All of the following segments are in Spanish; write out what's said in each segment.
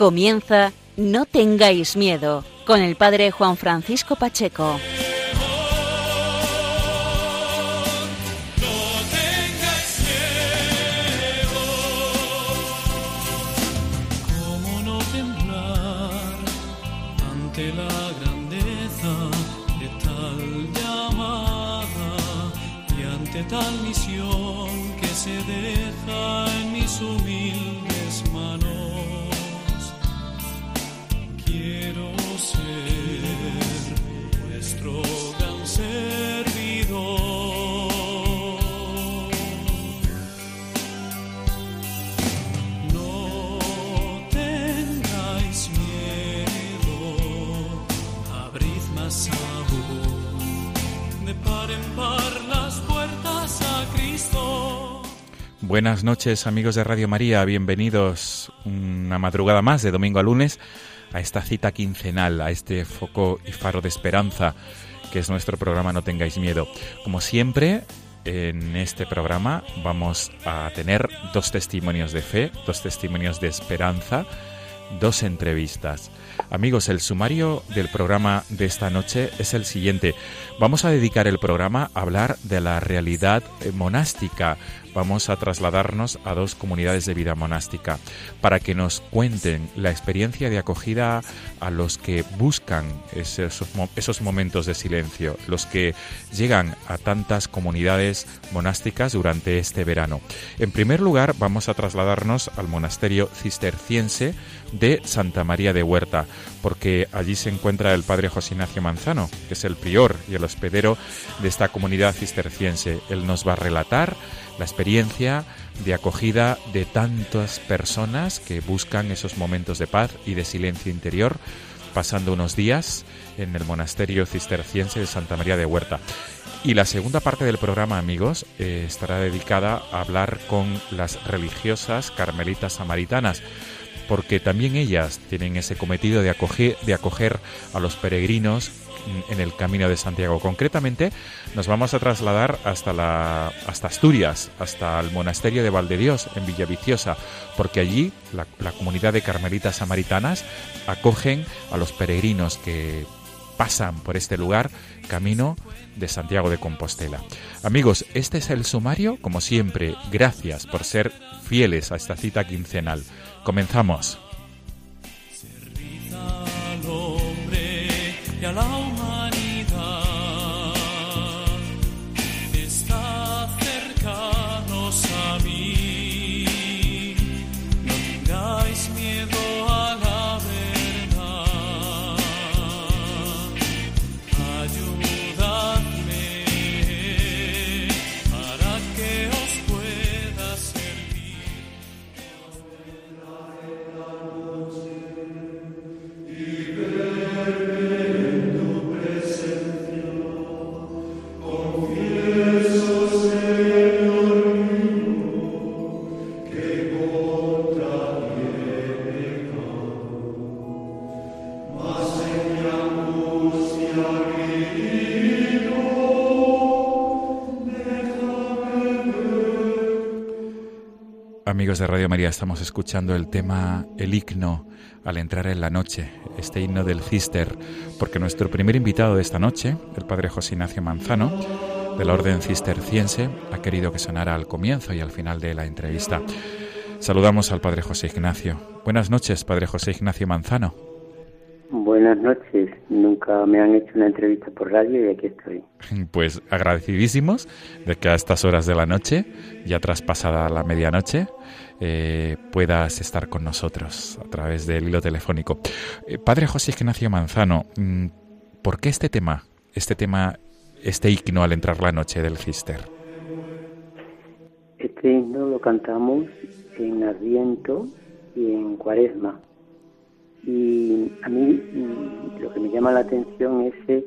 Comienza No tengáis miedo, con el padre Juan Francisco Pacheco. Buenas noches, amigos de Radio María, bienvenidos una madrugada más de domingo a lunes a esta cita quincenal, a este foco y faro de esperanza que es nuestro programa No tengáis miedo. Como siempre, en este programa vamos a tener dos testimonios de fe, dos testimonios de esperanza, dos entrevistas. Amigos, el sumario del programa de esta noche es el siguiente. Vamos a dedicar el programa a hablar de la realidad monástica. Vamos a trasladarnos a dos comunidades de vida monástica para que nos cuenten la experiencia de acogida a los que buscan esos momentos de silencio, los que llegan a tantas comunidades monásticas durante este verano. En primer lugar, vamos a trasladarnos al monasterio cisterciense de Santa María de Huerta, porque allí se encuentra el padre José Ignacio Manzano, que es el prior y el hospedero de esta comunidad cisterciense. Él nos va a relatar la experiencia de acogida de tantas personas que buscan esos momentos de paz y de silencio interior, pasando unos días en el monasterio cisterciense de Santa María de Huerta. Y la segunda parte del programa, amigos, estará dedicada a hablar con las religiosas carmelitas samaritanas, porque también ellas tienen ese cometido de acoger a los peregrinos en el Camino de Santiago. Concretamente, nos vamos a trasladar hasta Asturias, hasta el monasterio de Valdediós, en Villaviciosa, porque allí la comunidad de carmelitas samaritanas acogen a los peregrinos que pasan por este lugar, Camino de Santiago de Compostela. Amigos, este es el sumario. Como siempre, gracias por ser fieles a esta cita quincenal. Comenzamos. Y a la humanidad está cercanos a mí. No tengáis miedo a la verdad. Ayudadme para que os pueda servir. Amigos de Radio María, estamos escuchando el tema El Himno al entrar en la noche, este himno del Cister, porque nuestro primer invitado de esta noche, el padre José Ignacio Manzano, de la Orden Cisterciense, ha querido que sonara al comienzo y al final de la entrevista. Saludamos al padre José Ignacio. Buenas noches, padre José Ignacio Manzano. Buenas noches. Nunca me han hecho una entrevista por radio y aquí estoy. Pues agradecidísimos de que a estas horas de la noche, ya traspasada la medianoche, puedas estar con nosotros a través del hilo telefónico. Padre José Ignacio Manzano, ¿por qué este tema este tema, este himno al entrar la noche del Gister? Este himno lo cantamos en Adviento y en Cuaresma. Y a mí lo que me llama la atención es ese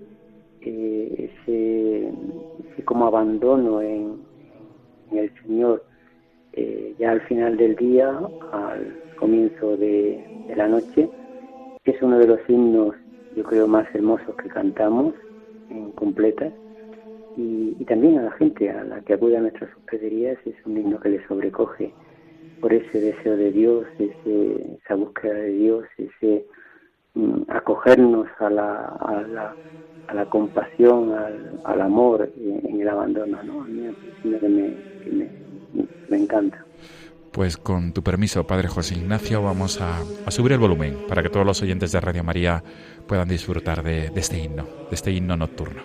como abandono en el Señor, ya al final del día, al comienzo de la noche. Es uno de los himnos, yo creo, más hermosos que cantamos en completas, y también a la gente a la que acude a nuestras hospederías es un himno que le sobrecoge por ese deseo de Dios, esa búsqueda de Dios, ese acogernos a la compasión, al amor en el abandono, ¿no? A mí es un himno que me encanta. Pues con tu permiso, Padre José Ignacio, vamos a subir el volumen para que todos los oyentes de Radio María puedan disfrutar de este himno nocturno.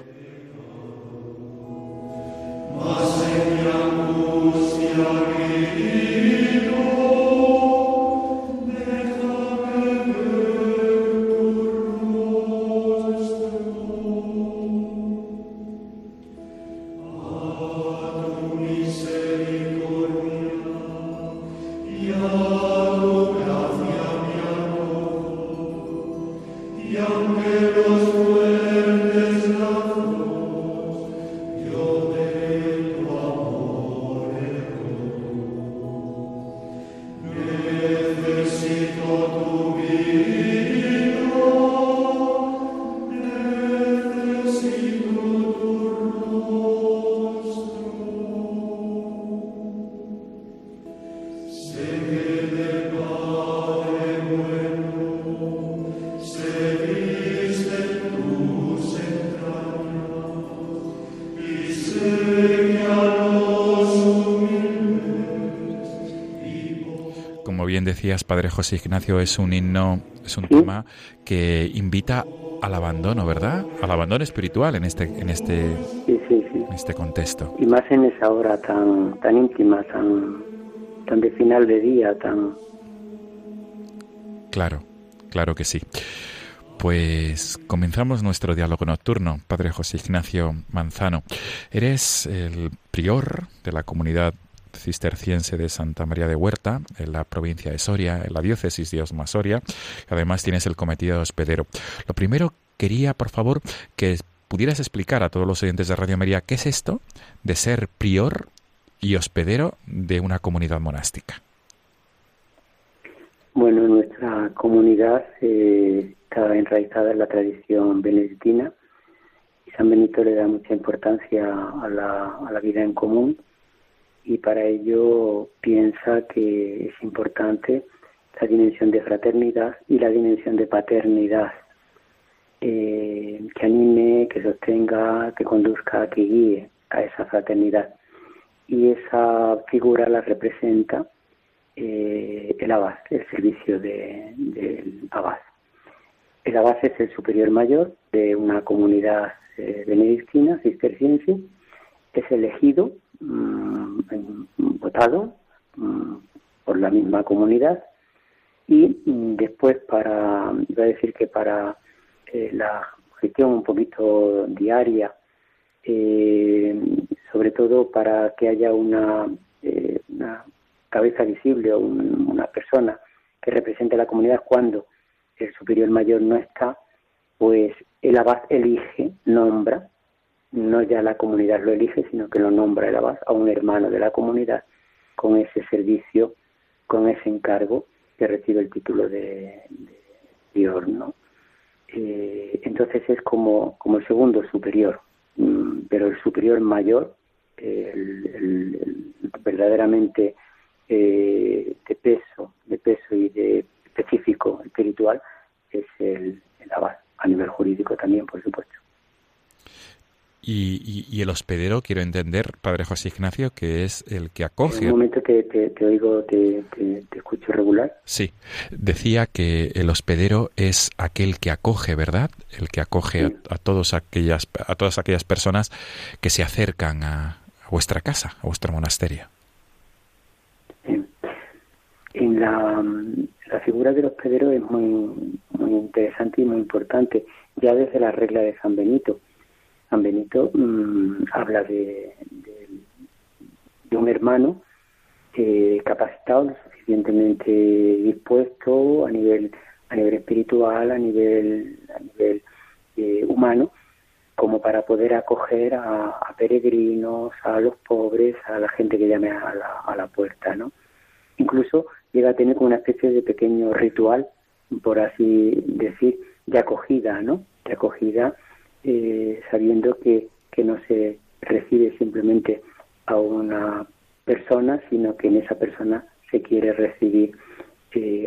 Decías, Padre José Ignacio, es un himno, es un tema que invita al abandono, ¿verdad? Al abandono espiritual en este contexto. Y más en esa hora tan íntima, tan de final de día, tan... Claro, claro que sí. Pues comenzamos nuestro diálogo nocturno, Padre José Ignacio Manzano. Eres el prior de la comunidad cisterciense de Santa María de Huerta, en la provincia de Soria, en la diócesis de Osma Soria. Además tienes el cometido de hospedero. Lo primero, quería, por favor, que pudieras explicar a todos los oyentes de Radio María qué es esto de ser prior y hospedero de una comunidad monástica. Bueno, nuestra comunidad está enraizada en la tradición benedictina y San Benito le da mucha importancia a la vida en común. Y para ello piensa que es importante la dimensión de fraternidad y la dimensión de paternidad, que anime, que sostenga, que conduzca, que guíe a esa fraternidad. Y esa figura la representa el abad, el servicio del abad. El abad es el superior mayor de una comunidad benedictina, cisterciense. Es elegido, votado por la misma comunidad, y después para la gestión un poquito diaria, sobre todo para que haya una cabeza visible o una persona que represente a la comunidad cuando el superior mayor no está, pues el abad elige, nombra. No ya la comunidad lo elige, sino que lo nombra el abad a un hermano de la comunidad con ese servicio, con ese encargo, que recibe el título de prior, ¿no? Entonces es como el segundo superior, pero el superior mayor, el verdaderamente de peso y de específico espiritual, es el abad, a nivel jurídico también, por supuesto. Y el hospedero, quiero entender, Padre José Ignacio, que es el que acoge... En un momento te oigo, te escucho regular. Sí, decía que el hospedero es aquel que acoge, ¿verdad? El que acoge, sí, a todas aquellas personas que se acercan a vuestra casa, a vuestro monasterio. Sí. En la figura del hospedero es muy, muy interesante y muy importante, ya desde la regla de San Benito. San Benito habla de un hermano capacitado, lo suficientemente dispuesto a nivel espiritual, a nivel humano, como para poder acoger a peregrinos, a los pobres, a la gente que llame a la puerta, ¿no? Incluso llega a tener como una especie de pequeño ritual, por así decir, de acogida, ¿no? De acogida, sabiendo que no se recibe simplemente a una persona, sino que en esa persona se quiere recibir,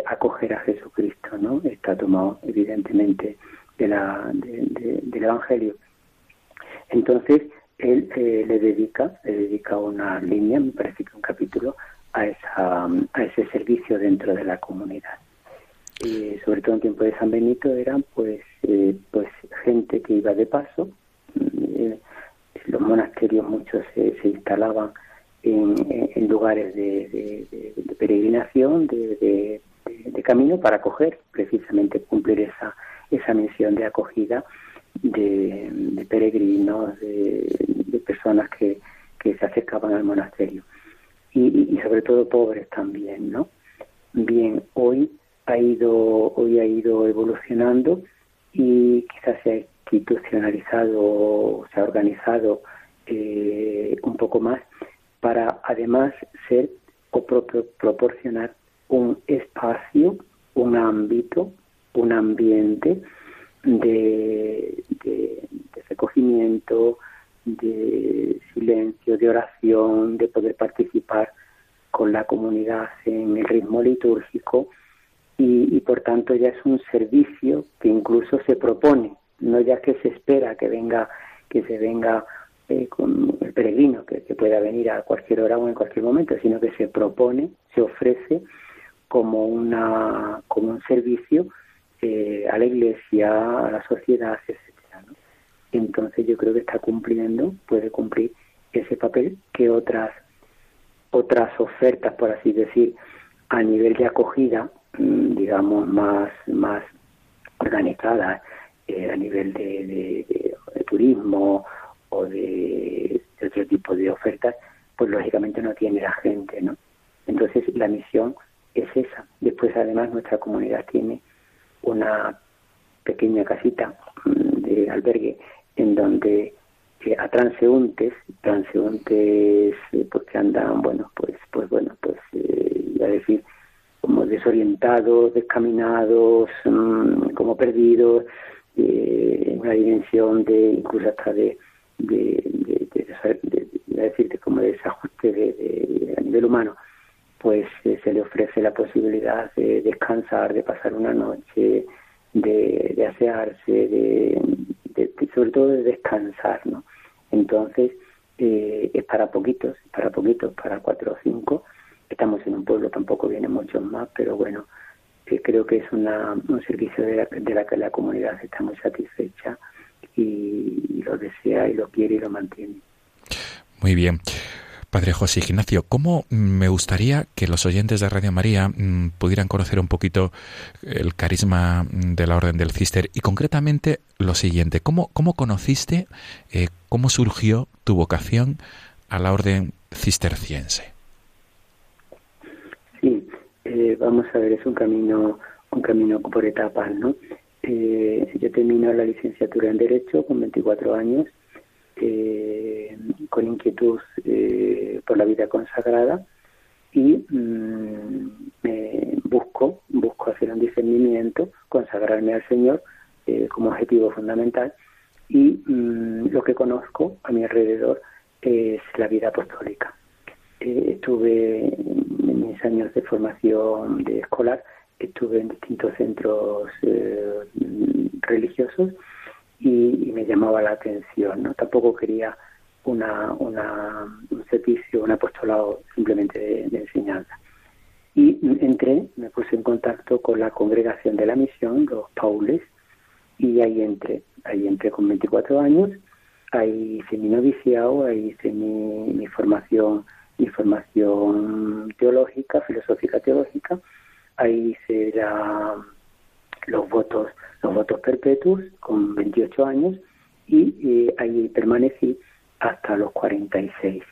acoger a Jesucristo, ¿no? Está tomado, evidentemente, del Evangelio. Entonces, él le dedica una línea, me parece que un capítulo, a ese servicio dentro de la comunidad. Sobre todo en tiempo de San Benito eran pues gente que iba de paso. Los monasterios muchos se instalaban en lugares de peregrinación, de camino, para acoger, precisamente cumplir esa misión de acogida de peregrinos, de personas que se acercaban al monasterio. Y sobre todo pobres también, ¿no? Bien, hoy ha ido evolucionando y quizás se ha institucionalizado, se ha organizado un poco más para, además, ser o proporcionar un espacio, un ámbito, un ambiente de recogimiento, de silencio, de oración, de poder participar con la comunidad en el ritmo litúrgico y por tanto ya es un servicio que incluso se propone, no ya que se espera que se venga con el peregrino, que pueda venir a cualquier hora o en cualquier momento, sino que se propone, se ofrece como un servicio a la Iglesia, a la sociedad, etcétera, ¿no? Entonces yo creo que está cumpliendo, puede cumplir ese papel que otras ofertas, por así decir, a nivel de acogida, digamos más organizadas, a nivel de turismo o de otro tipo de ofertas, pues lógicamente no tiene la gente, ¿no? Entonces la misión es esa. Después, además, nuestra comunidad tiene una pequeña casita de albergue en donde a transeúntes pues que andan, iba a decir, como desorientados, descaminados, como perdidos, una dimensión de incluso hasta de como desajuste a nivel humano, pues se le ofrece la posibilidad de descansar, de pasar una noche, de asearse, sobre todo de descansar, ¿no? Entonces, es para poquitos, para 4 o 5. Estamos en un pueblo, tampoco vienen muchos más, pero bueno, creo que es un servicio de la que la comunidad está muy satisfecha y lo desea y lo quiere y lo mantiene. Muy bien. Padre José Ignacio, ¿cómo me gustaría que los oyentes de Radio María pudieran conocer un poquito el carisma de la Orden del Cister? Y concretamente lo siguiente, ¿cómo conociste, cómo surgió tu vocación a la Orden Cisterciense? Sí, vamos a ver, es un camino por etapas, ¿no? Yo termino la licenciatura en Derecho con 24 años, con inquietud por la vida consagrada, y busco hacer un discernimiento, consagrarme al Señor como objetivo fundamental, y lo que conozco a mi alrededor es la vida apostólica. Estuve en mis años de formación de escolar, estuve en distintos centros religiosos, y me llamaba la atención, ¿no? Tampoco quería un servicio, un apostolado simplemente de enseñanza. Y entré, me puse en contacto con la Congregación de la Misión, los Paulis, y ahí entré con 24 años, ahí hice mi noviciado, ahí hice mi formación teológica, filosófica teológica, ahí hice los votos perpetuos con 28 años y ahí permanecí hasta los 46.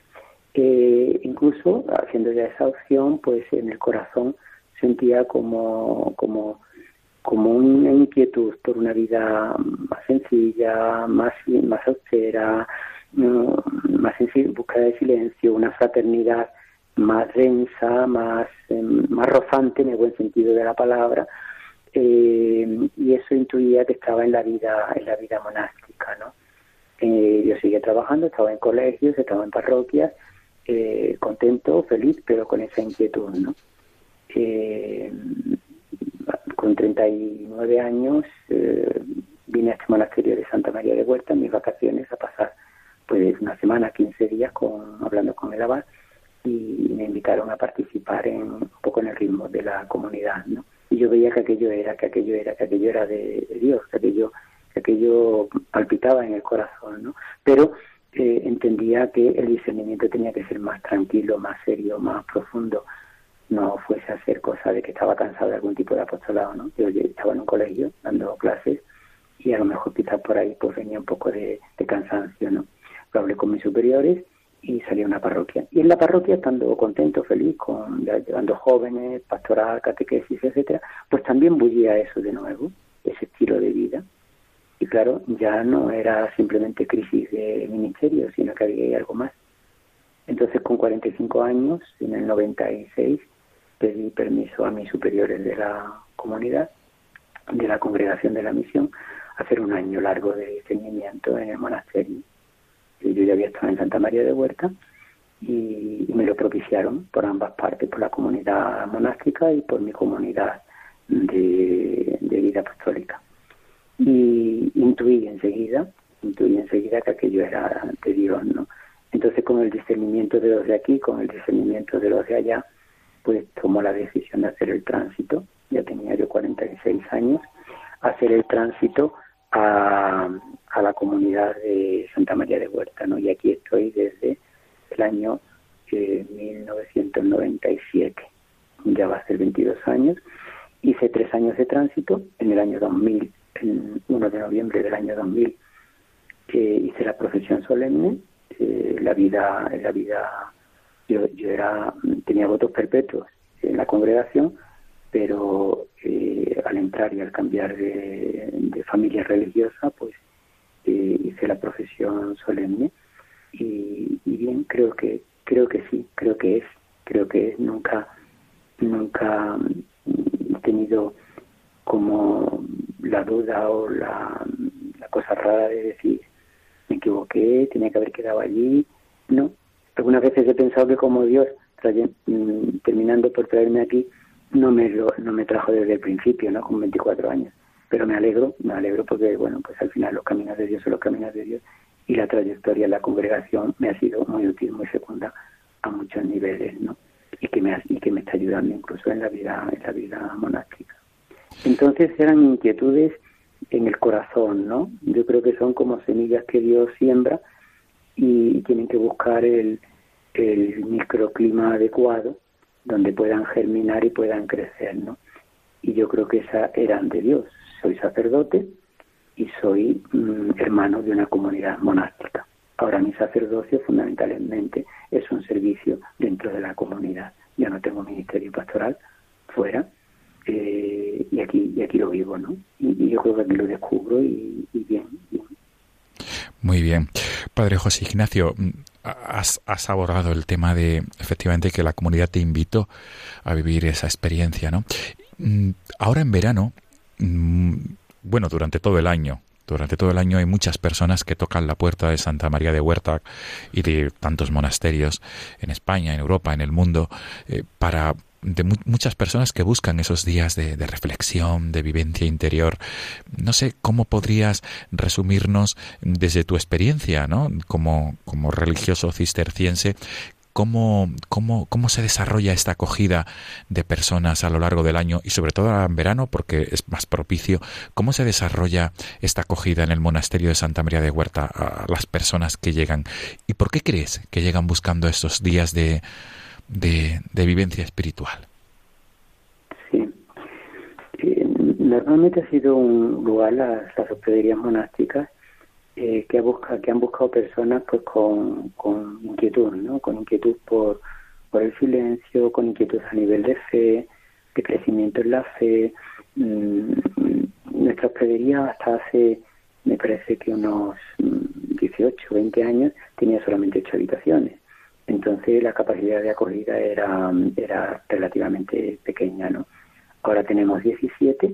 Incluso haciendo ya esa opción, pues en el corazón sentía como una inquietud por una vida más sencilla, más austera, más sencilla, búsqueda de silencio, una fraternidad más densa, más rozante en el buen sentido de la palabra, y eso intuía que estaba en la vida monástica, ¿no? Yo seguía trabajando, estaba en colegios, estaba en parroquias, contento, feliz, pero con esa inquietud, ¿no? Con 39 años vine a este monasterio de Santa María de Huerta en mis vacaciones a pasar pues una semana, 15 días hablando con el abad, y me invitaron a participar un poco en el ritmo de la comunidad, ¿no? Y yo veía que aquello era de Dios, que aquello palpitaba en el corazón, ¿no? Pero entendía que el discernimiento tenía que ser más tranquilo, más serio, más profundo. No fuese a hacer cosa de que estaba cansado de algún tipo de apostolado, ¿no? Yo estaba en un colegio dando clases y a lo mejor quizás por ahí pues venía un poco de cansancio, ¿no? Lo hablé con mis superiores y salí a una parroquia. Y en la parroquia, estando contento, feliz, llevando jóvenes, pastoral, catequesis, etcétera, pues también bullía eso de nuevo, ese estilo de vida. Y claro, ya no era simplemente crisis de ministerio, sino que había algo más. Entonces, con 45 años, en el 96, pedí permiso a mis superiores de la comunidad, de la Congregación de la Misión, hacer un año largo de discernimiento en el monasterio. Yo ya había estado en Santa María de Huerta y me lo propiciaron por ambas partes, por la comunidad monástica y por mi comunidad de vida apostólica. Y intuí enseguida que aquello era de Dios, ¿no? Entonces, con el discernimiento de los de aquí, con el discernimiento de los de allá, pues tomó la decisión de hacer el tránsito. Ya tenía yo 46 años, hacer el tránsito a la comunidad de Santa María de Huerta, ¿no? Y aquí estoy desde el año 1997, ya va a ser 22 años. Hice 3 años de tránsito en el año 2000, el 1 de noviembre del año 2000, que hice la procesión solemne. La vida tenía votos perpetuos en la congregación, pero al entrar y al cambiar de familia religiosa, pues hice la profesión solemne y bien, creo que nunca he tenido como la duda o la cosa rara de decir me equivoqué, tenía que haber quedado allí. No, algunas veces he pensado que como Dios, terminando por traerme aquí, no me trajo desde el principio, ¿no? Con 24 años. Pero me alegro porque, bueno, pues al final los caminos de Dios son los caminos de Dios y la trayectoria de la congregación me ha sido muy útil, muy fecunda a muchos niveles, ¿no? Y que me está ayudando incluso en la vida monástica. Entonces eran inquietudes en el corazón, ¿no? Yo creo que son como semillas que Dios siembra y tienen que buscar el microclima adecuado donde puedan germinar y puedan crecer, ¿no? Y yo creo que esas eran de Dios. Soy sacerdote y soy hermano de una comunidad monástica. Ahora mi sacerdocio fundamentalmente es un servicio dentro de la comunidad. Yo no tengo ministerio pastoral fuera. Y aquí lo vivo, ¿no? Y yo creo que aquí lo descubro y bien. Muy bien. Padre José Ignacio, has abordado el tema de, efectivamente, que la comunidad te invitó a vivir esa experiencia, ¿no? Ahora en verano, bueno, durante todo el año hay muchas personas que tocan la puerta de Santa María de Huerta y de tantos monasterios en España, en Europa, en el mundo, muchas personas que buscan esos días de reflexión, de vivencia interior. No sé cómo podrías resumirnos desde tu experiencia, ¿no? Como religioso cisterciense, ¿cómo se desarrolla esta acogida de personas a lo largo del año y sobre todo en verano, porque es más propicio. ¿Cómo se desarrolla esta acogida en el monasterio de Santa María de Huerta a las personas que llegan? ¿Y por qué crees que llegan buscando estos días de vivencia espiritual? Sí. Normalmente ha sido un lugar, las hospederías monásticas, que han buscado personas pues con inquietud, ¿no? Con inquietud por el silencio, con inquietud a nivel de fe, de crecimiento en la fe. Nuestras prederías hasta hace, me parece que unos 18, 20 años, tenía solamente 8 habitaciones. Entonces la capacidad de acogida era relativamente pequeña, ¿no? Ahora tenemos 17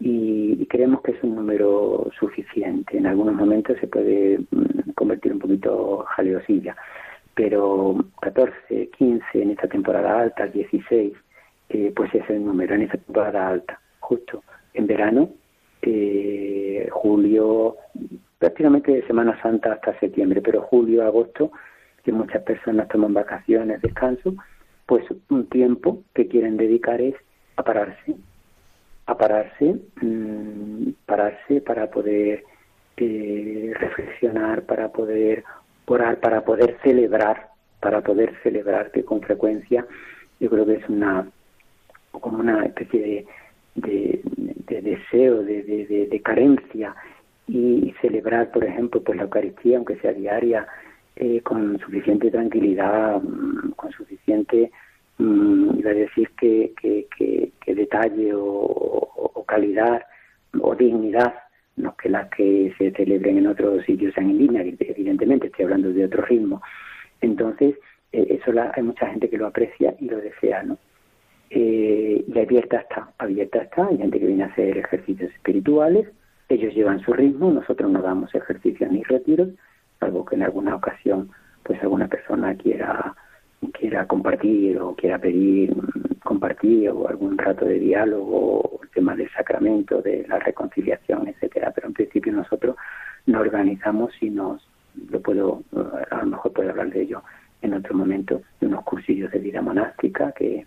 y creemos que es un número suficiente. En algunos momentos se puede convertir un poquito jaleosilla, pero 14, 15 en esta temporada alta, 16, pues es el número en esta temporada alta, justo en verano, julio, prácticamente de Semana Santa hasta septiembre, pero julio, agosto, que muchas personas toman vacaciones, descanso, pues un tiempo que quieren dedicar es a pararse para poder reflexionar, para poder orar, para poder celebrar, que con frecuencia yo creo que es como una especie de deseo, de carencia, y celebrar, por ejemplo, pues la Eucaristía, aunque sea diaria, con suficiente tranquilidad, con suficiente, iba a decir que detalle o calidad o dignidad, no que las que se celebren en otros sitios sean en línea, evidentemente estoy hablando de otro ritmo. Entonces, eso hay mucha gente que lo aprecia y lo desea, ¿no? Y abierta está, hay gente que viene a hacer ejercicios espirituales, ellos llevan su ritmo, nosotros no damos ejercicios ni retiros, salvo que en alguna ocasión pues alguna persona quiera compartir o quiera pedir compartir o algún rato de diálogo o el tema del sacramento, de la reconciliación, etcétera, pero en principio nosotros nos organizamos y a lo mejor puedo hablar de ello en otro momento, de unos cursillos de vida monástica que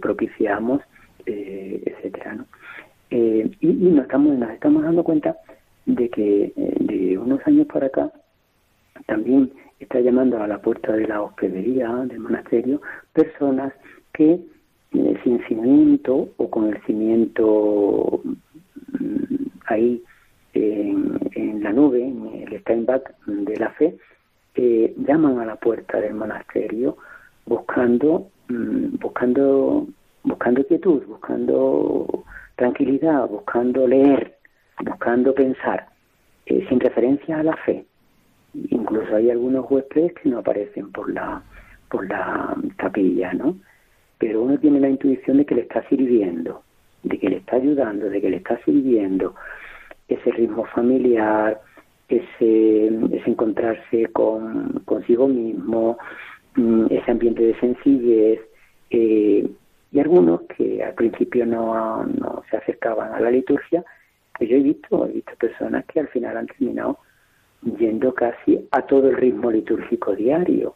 propiciamos, etcétera, ¿no? Y nos estamos dando cuenta de que de unos años para acá también está llamando a la puerta de la hospedería del monasterio personas que sin cimiento o con el cimiento ahí en la nube, en el steinbach de la fe, llaman a la puerta del monasterio buscando quietud, buscando tranquilidad, buscando leer, buscando pensar, sin referencia a la fe. Incluso hay algunos huéspedes que no aparecen por la capilla, ¿no? Pero uno tiene la intuición de que le está sirviendo, de que le está ayudando, de que le está sirviendo ese ritmo familiar, ese encontrarse consigo mismo, ese ambiente de sencillez, y algunos que al principio no se acercaban a la liturgia, pues yo he visto personas que al final han terminado yendo casi a todo el ritmo litúrgico diario,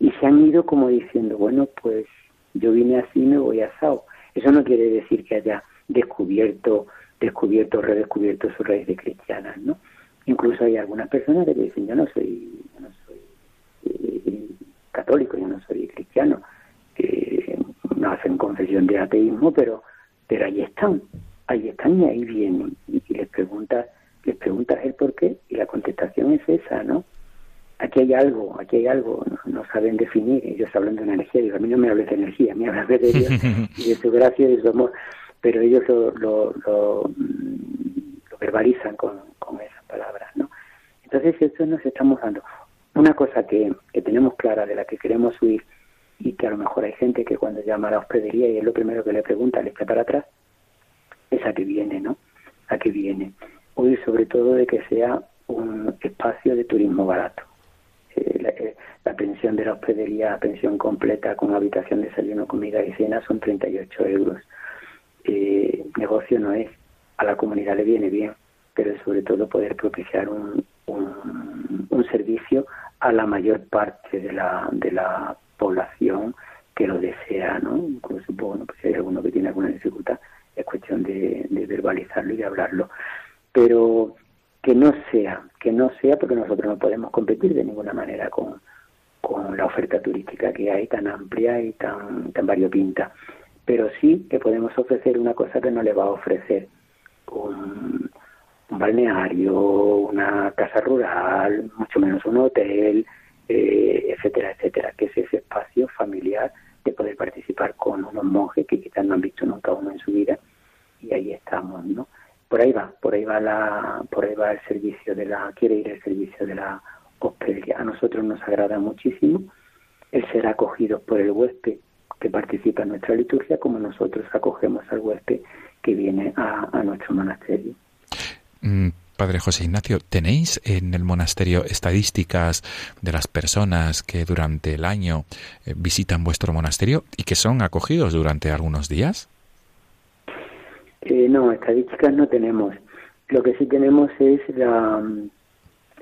y se han ido como diciendo, bueno, pues yo vine así, me voy asao. Eso no quiere decir que haya redescubierto sus raíces cristianas, ¿no? Incluso hay algunas personas que dicen, yo no soy católico, yo no soy cristiano, que no hacen confesión de ateísmo, pero ahí están y ahí vienen, y les preguntas el por qué, y la contestación es esa, ¿no? Aquí hay algo, no saben definir, ellos hablan de una energía, digo, a mí no me hables de energía, me hablas de Dios y de su gracia y de su amor, pero ellos lo verbalizan con esas palabras, ¿no? Entonces eso nos estamos dando. Una cosa que tenemos clara, de la que queremos huir, y que a lo mejor hay gente que cuando llama a la hospedería y es lo primero que le pregunta, le echa para atrás, es a qué viene, ¿no? A qué viene. Hoy, sobre todo, de que sea un espacio de turismo barato. La pensión de la hospedería, pensión completa con habitación, desayuno, comida y cena, son 38 euros. Negocio no es, a la comunidad le viene bien, pero sobre todo poder propiciar un servicio a la mayor parte de la población que lo desea, ¿no? Incluso, bueno, pues si hay alguno que tiene alguna dificultad, es cuestión de verbalizarlo y de hablarlo. Pero que no sea, porque nosotros no podemos competir de ninguna manera con la oferta turística que hay, tan amplia y tan variopinta. Pero sí que podemos ofrecer una cosa que no le va a ofrecer un, un balneario, una casa rural, mucho menos un hotel, etcétera, etcétera, que es ese espacio familiar de poder participar con unos monjes que quizás no han visto nunca uno en su vida, y ahí estamos, ¿no? Por ahí va el servicio de la, quiere ir el servicio de la hospedería. A nosotros nos agrada muchísimo el ser acogidos por el huésped que participa en nuestra liturgia, como nosotros acogemos al huésped que viene a nuestro monasterio. Padre José Ignacio, ¿tenéis en el monasterio estadísticas de las personas que durante el año visitan vuestro monasterio y que son acogidos durante algunos días? No, estadísticas no tenemos. Lo que sí tenemos es la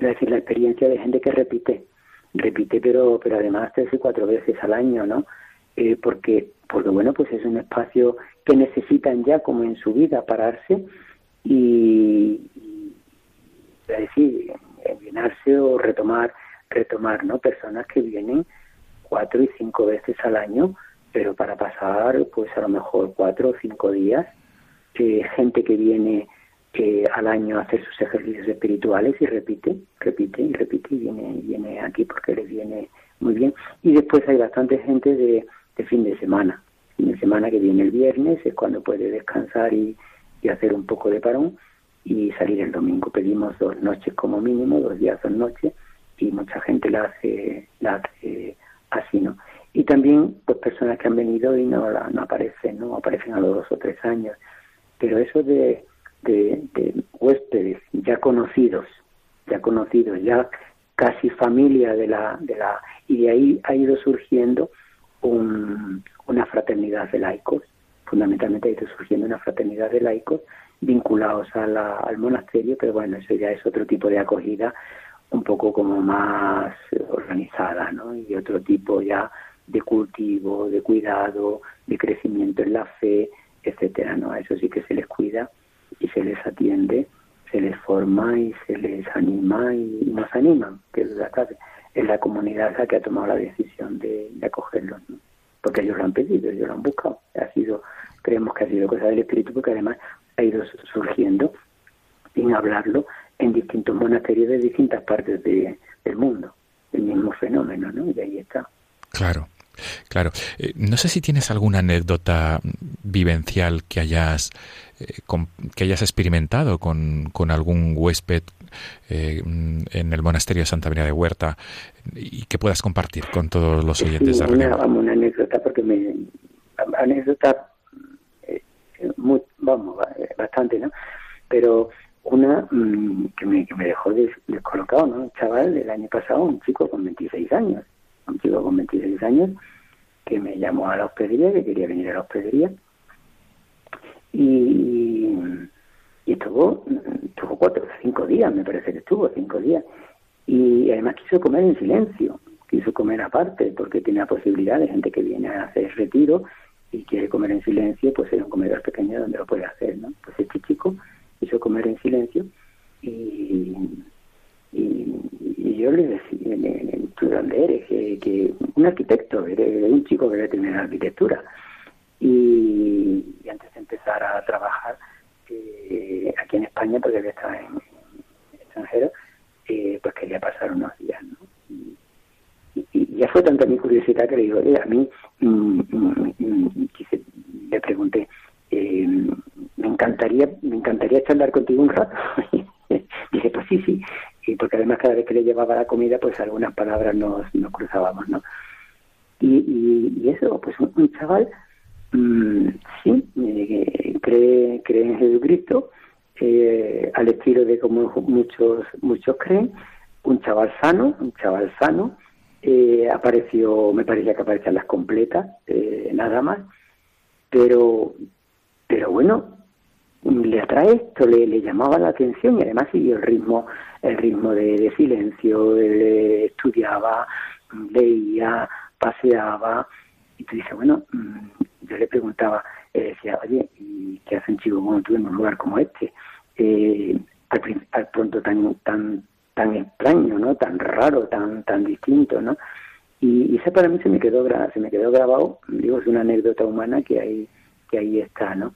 experiencia de gente que repite, pero además 3 o 4 veces al año, ¿no? Porque bueno, pues es un espacio que necesitan ya como en su vida pararse y es decir, llenarse o retomar, ¿no? Personas que vienen 4 y 5 veces al año, pero para pasar, pues a lo mejor 4 o 5 días. Gente que viene al año a hacer sus ejercicios espirituales y repite y viene aquí porque les viene muy bien. Y después hay bastante gente de fin de semana que viene el viernes, es cuando puede descansar y hacer un poco de parón y salir el domingo. Pedimos 2 noches como mínimo, 2 días, 2 noches, y mucha gente la hace así, ¿no? Y también pues personas que han venido y no aparecen a los 2 o 3 años. Pero eso de huéspedes ya conocidos, ya casi familia de la y de ahí ha ido surgiendo una fraternidad de laicos, fundamentalmente ha ido surgiendo una fraternidad de laicos vinculados al monasterio, pero bueno, eso ya es otro tipo de acogida, un poco como más organizada, ¿no? Y otro tipo ya de cultivo, de cuidado, de crecimiento en la fe, etcétera, ¿no? A eso sí que se les cuida y se les atiende, se les forma y se les anima y nos animan, que es la comunidad la que ha tomado la decisión de acogerlos, ¿no? Porque ellos lo han pedido, ellos lo han buscado. Creemos que ha sido cosa del Espíritu, porque además ha ido surgiendo, sin hablarlo, en distintos monasterios de distintas partes del mundo, el mismo fenómeno, ¿no? Y ahí está. Claro. No sé si tienes alguna anécdota vivencial que hayas experimentado con algún huésped en el monasterio de Santa María de Huerta y que puedas compartir con todos los oyentes. Sí, una anécdota, porque bastante, ¿no? Pero una que me dejó descolocado, ¿no? Un chaval del año pasado, un chico con 26 años, que me llamó a la hospedería, que quería venir a la hospedería, y estuvo 4 o 5 días, me parece que estuvo 5 días, y además quiso comer en silencio, quiso comer aparte, porque tiene la posibilidad de gente que viene a hacer retiro y quiere comer en silencio, pues era un comedor pequeño donde lo puede hacer, ¿no? Pues este chico quiso comer en silencio y yo le decía, ¿tú dónde eres? Que un arquitecto, eres un chico que debe tener arquitectura. Y antes de empezar a trabajar aquí en España, porque había estado en extranjero, pues quería pasar unos días, ¿no? Y ya fue tanta mi curiosidad que le digo, le pregunté, me encantaría charlar contigo un rato. Dije, pues sí. Y porque además cada vez que le llevaba la comida, pues algunas palabras nos cruzábamos, ¿no? Y eso, pues un chaval, cree en Jesucristo, al estilo de como muchos creen, un chaval sano, me parecía que aparecían las completas, nada más, pero bueno, le atrae esto, le llamaba la atención, y además siguió el ritmo de silencio, estudiaba, leía, paseaba, y tú dices, bueno, yo le preguntaba, decía, oye, ¿y qué hace un chico como tú en un lugar como este? Al pronto tan extraño, ¿no? Tan raro, tan distinto, ¿no? Y eso para mí se me quedó grabado, digo, es una anécdota humana que ahí está, ¿no?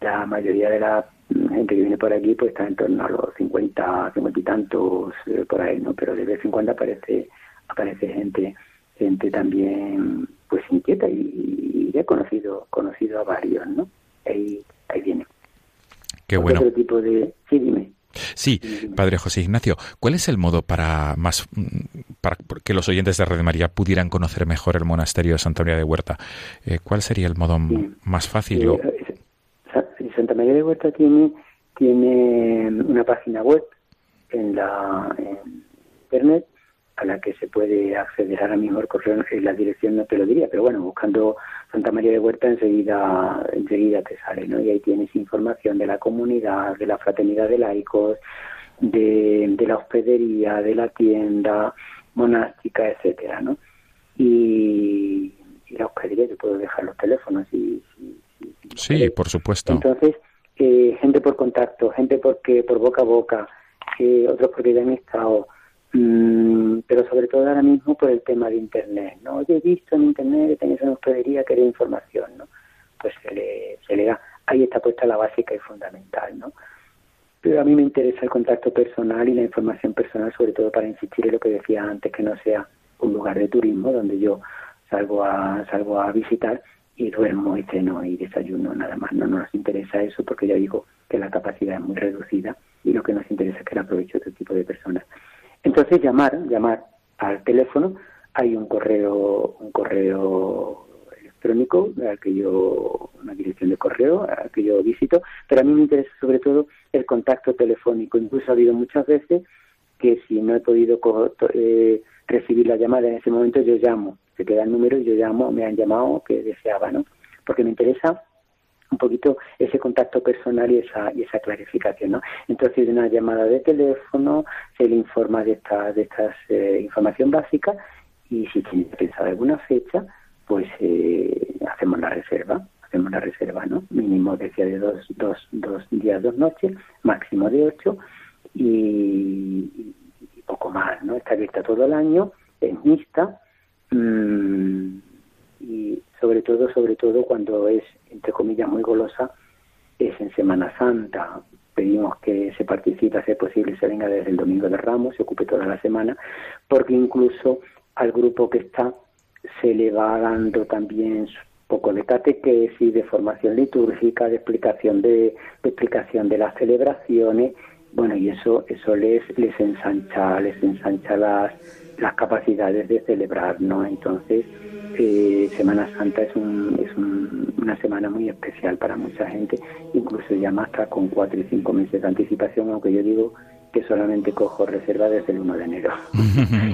La mayoría de las gente que viene por aquí pues está en torno a los 50, 50 y tantos por ahí, ¿no? Pero de vez en cuando aparece gente también pues inquieta y he conocido a varios, ¿no? Ahí viene. Qué bueno. Otro tipo de... Sí, dime. Sí, Padre José Ignacio, ¿cuál es el modo para que los oyentes de Radio María pudieran conocer mejor el monasterio de Santa María de Huerta? ¿Cuál sería el modo más fácil? Santa María de Huerta tiene una página web en internet a la que se puede acceder. Ahora mismo el correo, la dirección no te lo diría, pero bueno, buscando Santa María de Huerta enseguida te sale, ¿no? Y ahí tienes información de la comunidad, de la fraternidad de laicos, de la hospedería, de la tienda monástica, etcétera, ¿no? Y la hospedería, te puedo dejar los teléfonos. Sí, por supuesto. Entonces, gente por contacto, gente por boca a boca, otros porque ya han estado... pero sobre todo ahora mismo por el tema de internet, ¿no? Oye, he visto en internet que tenéis una hospedería que era información, ¿no? Pues se le da, ahí está puesta la básica y fundamental, ¿no? Pero a mí me interesa el contacto personal y la información personal, sobre todo para insistir en lo que decía antes, que no sea un lugar de turismo donde yo salgo a visitar y duermo y ceno y desayuno, nada más. No nos interesa eso porque ya digo que la capacidad es muy reducida y lo que nos interesa es que la aproveche otro tipo de personas. Entonces llamar al teléfono, hay un correo electrónico, una dirección de correo al que yo visito, pero a mí me interesa sobre todo el contacto telefónico. Incluso ha habido muchas veces que si no he podido recibir la llamada en ese momento, yo llamo, se queda el número y yo llamo, me han llamado, que deseaba, ¿no? Porque me interesa un poquito ese contacto personal y esa clarificación, ¿no? Entonces, de una llamada de teléfono se le informa de esta información básica y si tiene pensado alguna fecha, pues hacemos la reserva, ¿no? Mínimo decía de dos días, dos noches, máximo de 8 y poco más, ¿no? Está abierta todo el año, es mixta, y sobre todo cuando es, entre comillas, muy golosa, es en Semana Santa. Pedimos que se participe, si es posible, se venga desde el Domingo de Ramos, se ocupe toda la semana, porque incluso al grupo que está se le va dando también un poco de catequesis, de formación litúrgica, de explicación de las celebraciones, bueno, y eso les ensancha las capacidades de celebrar, ¿no? Entonces... Semana Santa es una semana muy especial para mucha gente, incluso ya más tarde con 4 y 5 meses de anticipación, aunque yo digo que solamente cojo reserva desde el 1 de enero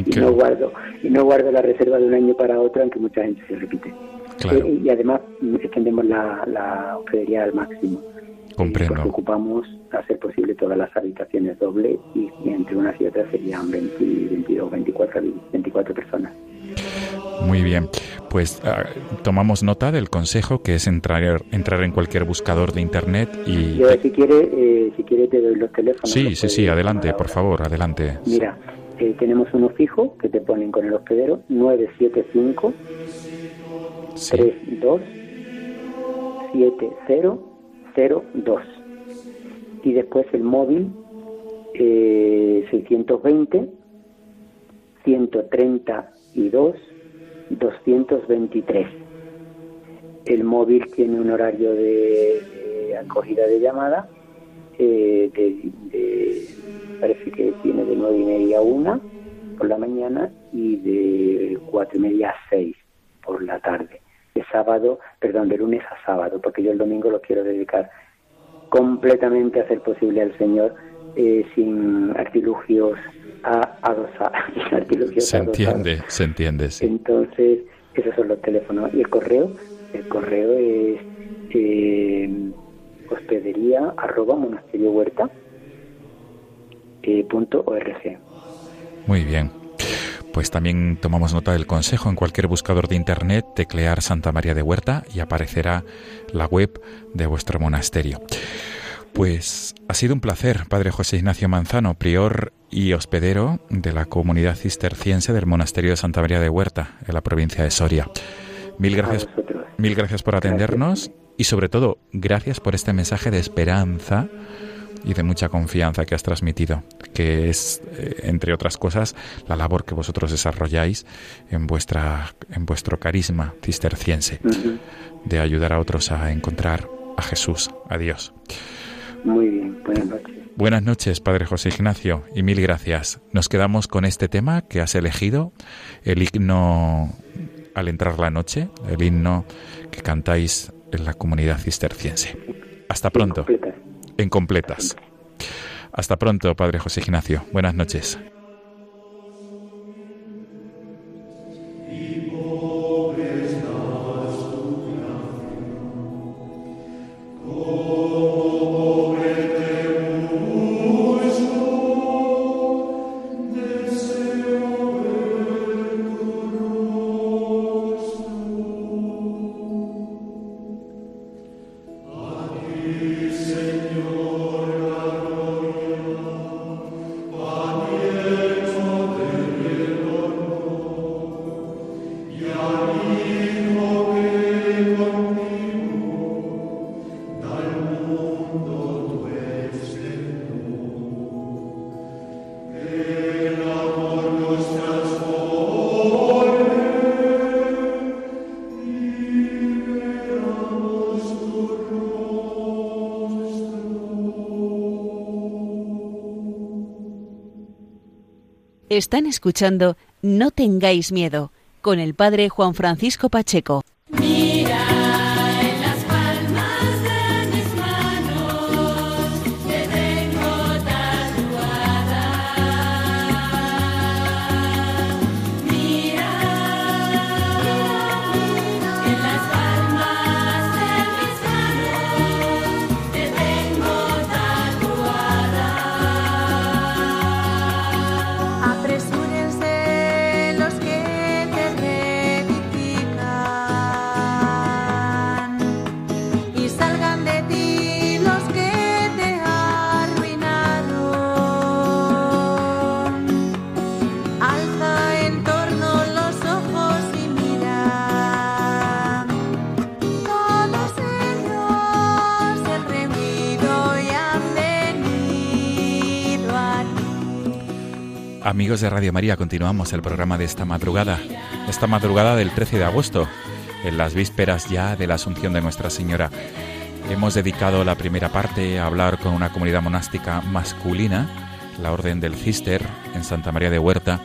y no guardo la reserva de un año para otro, aunque mucha gente se repite. Claro. Y además extendemos la hospedería al máximo. Comprendo. Porque ocupamos, a ser posible, todas las habitaciones dobles y entre unas y otras serían 20, 22, 24 personas. Muy bien, pues tomamos nota del consejo, que es entrar en cualquier buscador de internet y... Yo, si quiere te doy los teléfonos. Sí, adelante, por favor, adelante. Mira, tenemos uno fijo que te ponen con el hospedero, 975 sí. 32 7002. Y después el móvil 620 132 223. El móvil tiene un horario de acogida de llamada, parece que tiene de 9:30 a 1 por la mañana y de 4:30 a 6 por la tarde. De lunes a sábado, porque yo el domingo lo quiero dedicar completamente a hacer posible al Señor, sin artilugios. Se entiende, sí. Entonces, esos son los teléfonos. Y el correo es hospedería@monasteriohuerta.org. Muy bien. Pues también tomamos nota del consejo. En cualquier buscador de internet, teclear Santa María de Huerta y aparecerá la web de vuestro monasterio. Pues ha sido un placer, Padre José Ignacio Manzano, prior y hospedero de la comunidad cisterciense del monasterio de Santa María de Huerta, en la provincia de Soria. Mil gracias por atendernos. Y sobre todo, gracias por este mensaje de esperanza y de mucha confianza que has transmitido, que es, entre otras cosas, la labor que vosotros desarrolláis en vuestro carisma cisterciense, de ayudar a otros a encontrar a Jesús, a Dios. Muy bien, buenas noches. Buenas noches, Padre José Ignacio, y mil gracias. Nos quedamos con este tema que has elegido, el himno Al entrar la noche, el himno que cantáis en la comunidad cisterciense. Hasta pronto. En completas. Hasta pronto, Padre José Ignacio. Buenas noches. Están escuchando No tengáis miedo, con el padre Juan Francisco Pacheco. Amigos de Radio María, continuamos el programa de esta madrugada del 13 de agosto, en las vísperas ya de la Asunción de Nuestra Señora. Hemos dedicado la primera parte a hablar con una comunidad monástica masculina, la Orden del Cister, en Santa María de Huerta.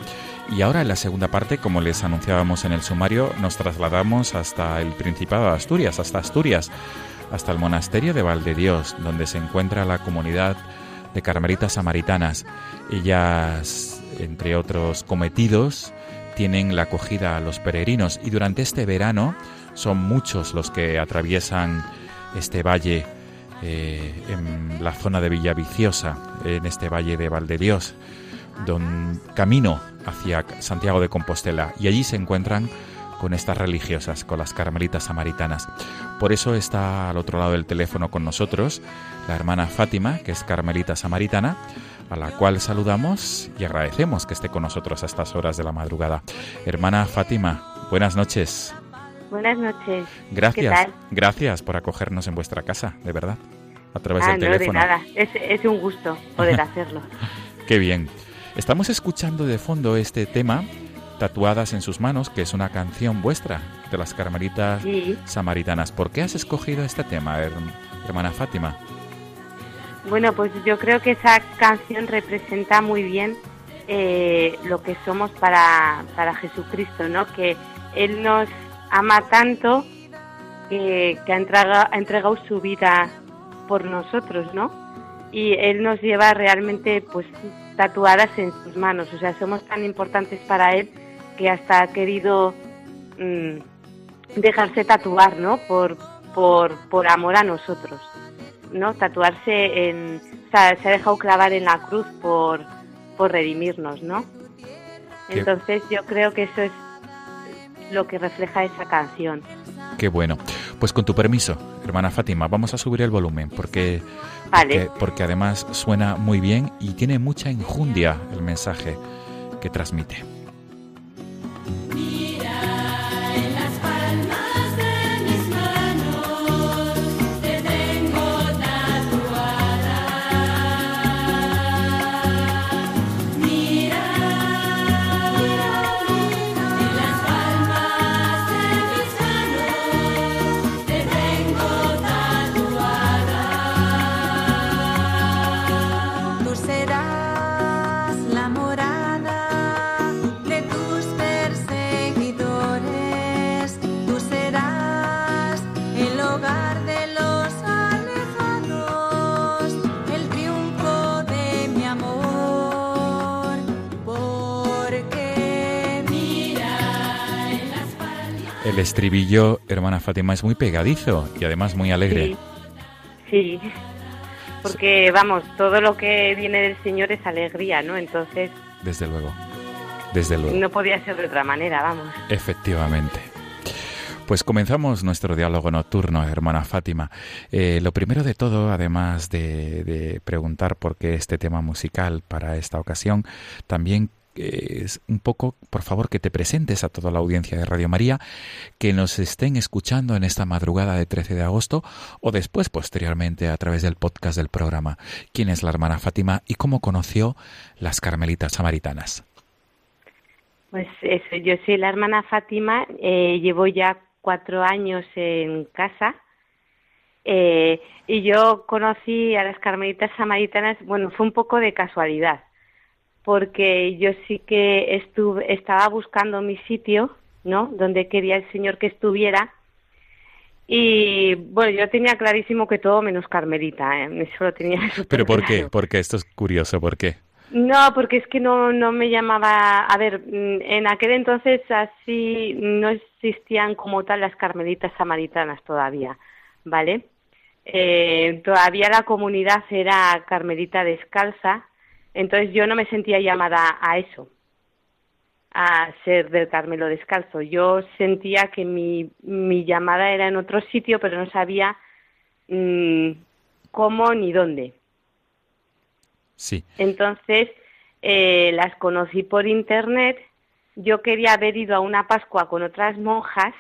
Y ahora en la segunda parte, como les anunciábamos en el sumario, nos trasladamos hasta el Principado de Asturias, hasta el monasterio de Valdediós, donde se encuentra la comunidad de Carmelitas Samaritanas. Ellas, entre otros cometidos, tienen la acogida a los peregrinos, y durante este verano son muchos los que atraviesan este valle, en la zona de Villaviciosa, en este valle de Valdediós, camino hacia Santiago de Compostela, y allí se encuentran con estas religiosas, con las Carmelitas Samaritanas. Por eso está al otro lado del teléfono con nosotros la hermana Fátima, que es Carmelita Samaritana, a la cual saludamos y agradecemos que esté con nosotros a estas horas de la madrugada. Hermana Fátima, buenas noches. Buenas noches. Gracias por acogernos en vuestra casa, de verdad, a través del teléfono. No, de nada. Es un gusto poder hacerlo. Qué bien. Estamos escuchando de fondo este tema, Tatuadas en sus manos, que es una canción vuestra, de las Carmelitas Samaritanas. ¿Por qué has escogido este tema, hermana Fátima? Bueno, pues yo creo que esa canción representa muy bien lo que somos para Jesucristo, ¿no? Que Él nos ama tanto que ha entregado su vida por nosotros, ¿no? Y Él nos lleva realmente, pues, tatuadas en sus manos. O sea, somos tan importantes para Él que hasta ha querido dejarse tatuar, ¿no? Por amor a nosotros, ¿no? Tatuarse se ha dejado clavar en la cruz por redimirnos, ¿no? Entonces yo creo que eso es lo que refleja esa canción. Qué bueno. Pues con tu permiso, hermana Fátima, vamos a subir el volumen porque además suena muy bien y tiene mucha enjundia el mensaje que transmite. Mira en las palmas de mis manos. El estribillo, hermana Fátima, es muy pegadizo y además muy alegre. Sí, sí, porque vamos, todo lo que viene del Señor es alegría, ¿no? Entonces... Desde luego, desde luego. No podía ser de otra manera, vamos. Efectivamente. Pues comenzamos nuestro diálogo nocturno, hermana Fátima. Lo primero de todo, además de preguntar por qué este tema musical para esta ocasión, también es un poco, por favor, que te presentes a toda la audiencia de Radio María, que nos estén escuchando en esta madrugada de 13 de agosto o después, posteriormente, a través del podcast del programa. ¿Quién es la hermana Fátima y cómo conoció las Carmelitas Samaritanas? Pues eso, yo soy la hermana Fátima, llevo ya 4 años en casa y yo conocí a las Carmelitas Samaritanas, bueno, fue un poco de casualidad, porque yo sí que estaba buscando mi sitio, ¿no?, donde quería el Señor que estuviera, y bueno, yo tenía clarísimo que todo menos carmelita, eso lo tenía súper. ¿Pero por qué? Porque esto es curioso, ¿por qué? No, porque es que no me llamaba... A ver, en aquel entonces así no existían como tal las Carmelitas Samaritanas todavía, ¿vale? Todavía la comunidad era Carmelita Descalza, entonces yo no me sentía llamada a eso, a ser del Carmelo Descalzo. Yo sentía que mi llamada era en otro sitio, pero no sabía cómo ni dónde. Sí. Entonces, las conocí por internet. Yo quería haber ido a una Pascua con otras monjas,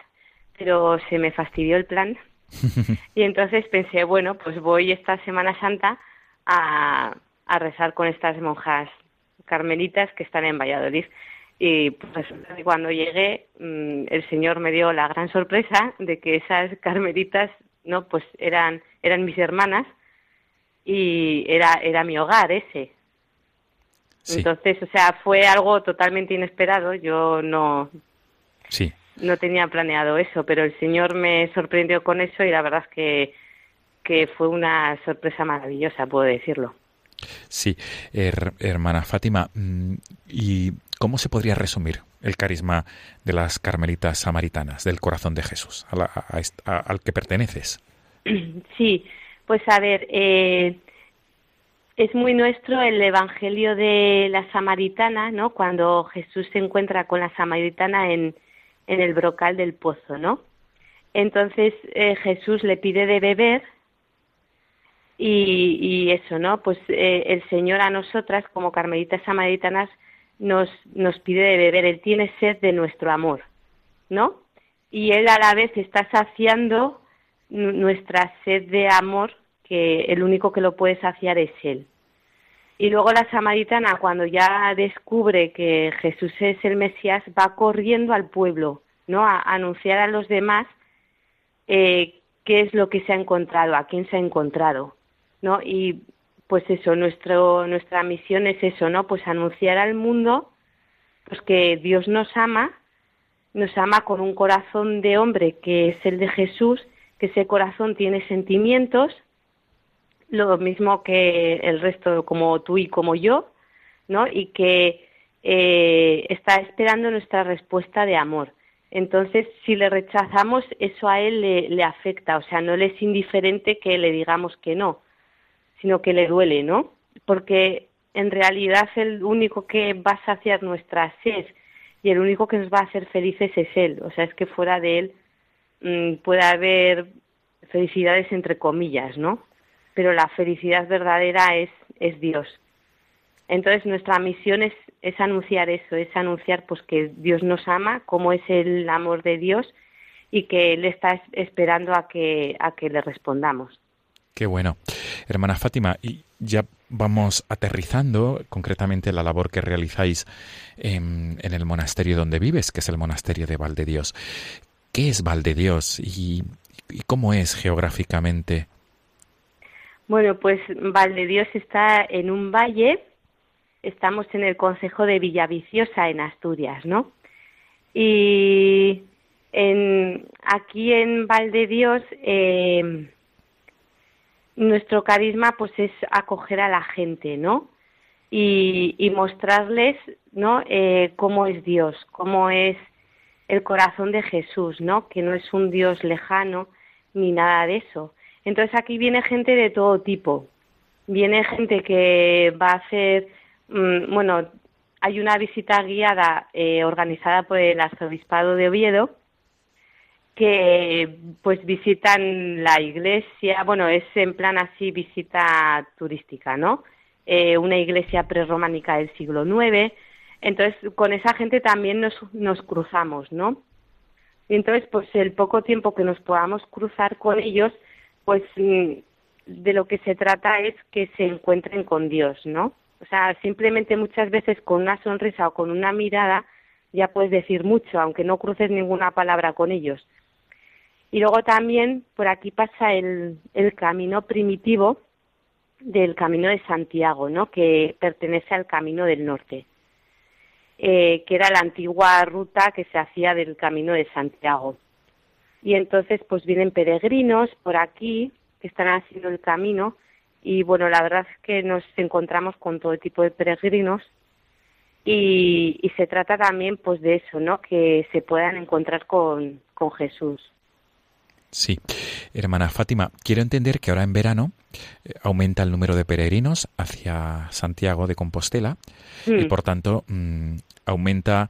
pero se me fastidió el plan. Y entonces pensé, bueno, pues voy esta Semana Santa a rezar con estas monjas carmelitas que están en Valladolid. Y pues resulta que cuando llegué, el Señor me dio la gran sorpresa de que esas carmelitas, no, pues eran mis hermanas. Y era mi hogar ese. Sí. Entonces, o sea, fue algo totalmente inesperado. Yo no tenía planeado eso, pero el Señor me sorprendió con eso y la verdad es que fue una sorpresa maravillosa, puedo decirlo. Sí, hermana Fátima, ¿y cómo se podría resumir el carisma de las Carmelitas Samaritanas, del Corazón de Jesús, al que perteneces? Sí. Pues a ver, es muy nuestro el Evangelio de la Samaritana, ¿no? Cuando Jesús se encuentra con la Samaritana en el brocal del pozo, ¿no? Entonces Jesús le pide de beber y eso, ¿no? Pues el Señor a nosotras, como Carmelitas Samaritanas, nos pide de beber. Él tiene sed de nuestro amor, ¿no? Y Él a la vez está saciando nuestra sed de amor, que el único que lo puede saciar es Él. Y luego la Samaritana, cuando ya descubre que Jesús es el Mesías, va corriendo al pueblo, ¿no?, a anunciar a los demás qué es lo que se ha encontrado, a quién se ha encontrado, ¿no? Y pues eso, nuestra misión es eso, ¿no? Pues anunciar al mundo pues que Dios nos ama con un corazón de hombre que es el de Jesús, que ese corazón tiene sentimientos, lo mismo que el resto, como tú y como yo, ¿no? Y que está esperando nuestra respuesta de amor. Entonces, si le rechazamos, eso a él le afecta, o sea, no le es indiferente que le digamos que no, sino que le duele, ¿no? Porque en realidad el único que va a saciar nuestra sed y el único que nos va a hacer felices es él, o sea, es que fuera de él puede haber felicidades entre comillas, ¿no? Pero la felicidad verdadera es Dios. Entonces nuestra misión es anunciar eso, es anunciar pues que Dios nos ama, cómo es el amor de Dios y que Él está esperando a que le respondamos. Qué bueno. Hermana Fátima, y ya vamos aterrizando concretamente la labor que realizáis en el monasterio donde vives, que es el monasterio de Valdediós. ¿Qué es Valdediós y cómo es geográficamente? Bueno, pues Valdediós está en un valle, estamos en el Concejo de Villaviciosa, en Asturias, ¿no? Y aquí en Valdediós nuestro carisma pues es acoger a la gente, ¿no? Y mostrarles, ¿no?, cómo es Dios, cómo es el corazón de Jesús, ¿no? Que no es un Dios lejano ni nada de eso. Entonces aquí viene gente de todo tipo. Viene gente que va a hacer, bueno, hay una visita guiada organizada por el Arzobispado de Oviedo, que pues visitan la iglesia, bueno, es en plan así visita turística, ¿no? Una iglesia prerrománica del siglo IX, entonces con esa gente también nos cruzamos, ¿no? Y entonces pues el poco tiempo que nos podamos cruzar con ellos, pues de lo que se trata es que se encuentren con Dios, ¿no? O sea, simplemente muchas veces con una sonrisa o con una mirada ya puedes decir mucho, aunque no cruces ninguna palabra con ellos. Y luego también por aquí pasa el camino primitivo del Camino de Santiago, ¿no? Que pertenece al Camino del Norte, que era la antigua ruta que se hacía del Camino de Santiago. Y entonces pues vienen peregrinos por aquí que están haciendo el camino y bueno, la verdad es que nos encontramos con todo tipo de peregrinos y se trata también pues de eso, ¿no? Que se puedan encontrar con Jesús. Sí. Hermana Fátima, quiero entender que ahora en verano aumenta el número de peregrinos hacia Santiago de Compostela y por tanto aumenta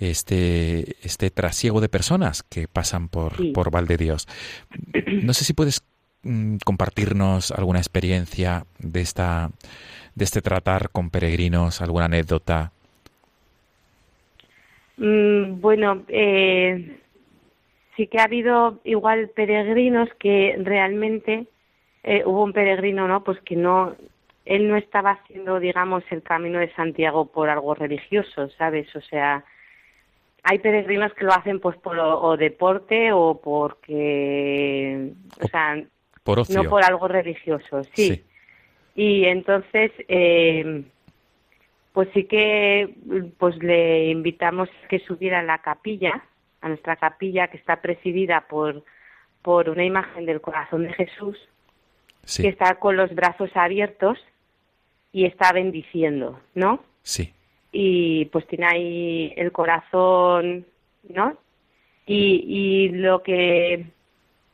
este trasiego de personas que pasan por Valdediós. No sé si puedes compartirnos alguna experiencia de este tratar con peregrinos, alguna anécdota. Bueno, sí que ha habido igual peregrinos que realmente hubo un peregrino, ¿no? Pues que él no estaba haciendo, digamos, el Camino de Santiago por algo religioso, ¿sabes? O sea, hay peregrinos que lo hacen pues por o deporte o porque, o sea, por ocio. No por algo religioso, sí. Y entonces, pues sí que pues le invitamos que subiera a la capilla, a nuestra capilla que está presidida por una imagen del Corazón de Jesús, sí, que está con los brazos abiertos y está bendiciendo, ¿no? Sí. Y pues tiene ahí el corazón, ¿no? Y lo que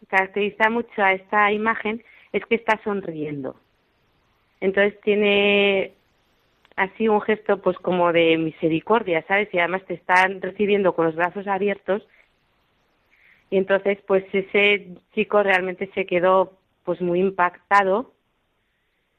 caracteriza mucho a esta imagen es que está sonriendo. Entonces tiene así un gesto pues como de misericordia, ¿sabes? Y además te están recibiendo con los brazos abiertos. Y entonces pues ese chico realmente se quedó pues muy impactado,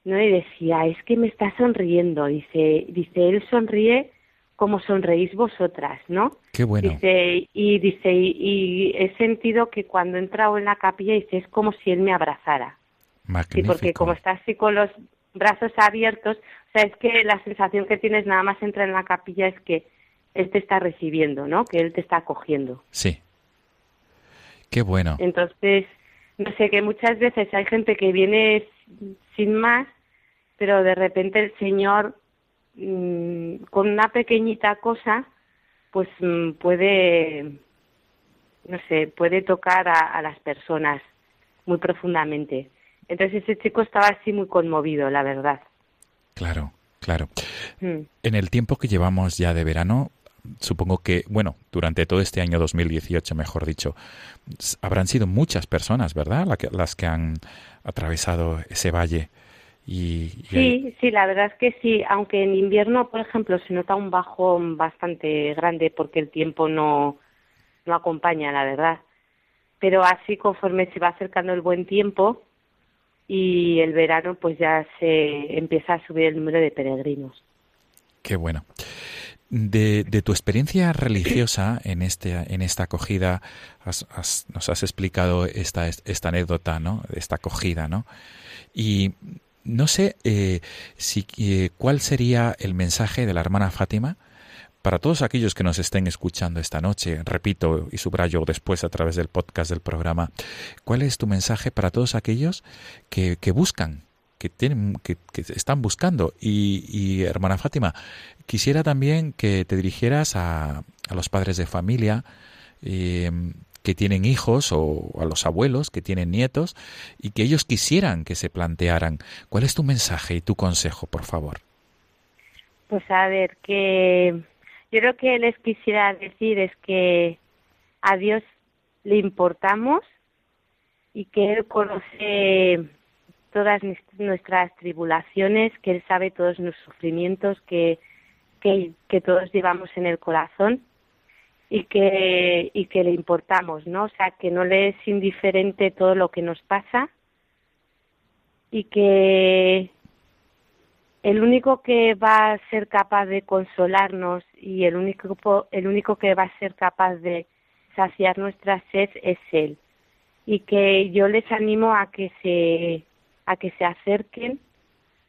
¿no? Y decía, es que me está sonriendo. Dice él sonríe como sonreís vosotras, ¿no? Qué bueno. Dice, y he sentido que cuando he entrado en la capilla, dice, es como si él me abrazara. Magnífico. Sí, porque como está así con los brazos abiertos, o sea, es que la sensación que tienes nada más entrar en la capilla es que él te está recibiendo, ¿no? Que él te está acogiendo. Sí. Qué bueno. Entonces, no sé, que muchas veces hay gente que viene sin más, pero de repente el Señor, con una pequeñita cosa, pues puede, no sé, puede tocar a las personas muy profundamente. Entonces ese chico estaba así muy conmovido, la verdad. Claro, claro. En el tiempo que llevamos ya de verano, supongo que, bueno, durante todo este año 2018, mejor dicho, habrán sido muchas personas, ¿verdad? Las que han atravesado ese valle. Sí, la verdad es que sí. Aunque en invierno, por ejemplo, se nota un bajón bastante grande porque el tiempo no acompaña, la verdad. Pero así conforme se va acercando el buen tiempo y el verano, pues ya se empieza a subir el número de peregrinos. Qué bueno. De tu experiencia religiosa en esta acogida, nos has explicado esta anécdota, ¿no? Esta acogida, ¿no? Y no sé cuál sería el mensaje de la hermana Fátima para todos aquellos que nos estén escuchando esta noche. Repito y subrayo después a través del podcast del programa. ¿Cuál es tu mensaje para todos aquellos que buscan, que están buscando? Y hermana Fátima, quisiera también que te dirigieras a los padres de familia que tienen hijos o a los abuelos que tienen nietos y que ellos quisieran que se plantearan. ¿Cuál es tu mensaje y tu consejo, por favor? Pues a ver, que yo creo que les quisiera decir es que a Dios le importamos y que Él conoce todas nuestras tribulaciones, que Él sabe todos nuestros sufrimientos que todos llevamos en el corazón y que le importamos, ¿no? O sea, que no le es indiferente todo lo que nos pasa y que el único que va a ser capaz de consolarnos y el único que va a ser capaz de saciar nuestra sed es Él. Y que yo les animo a que se acerquen,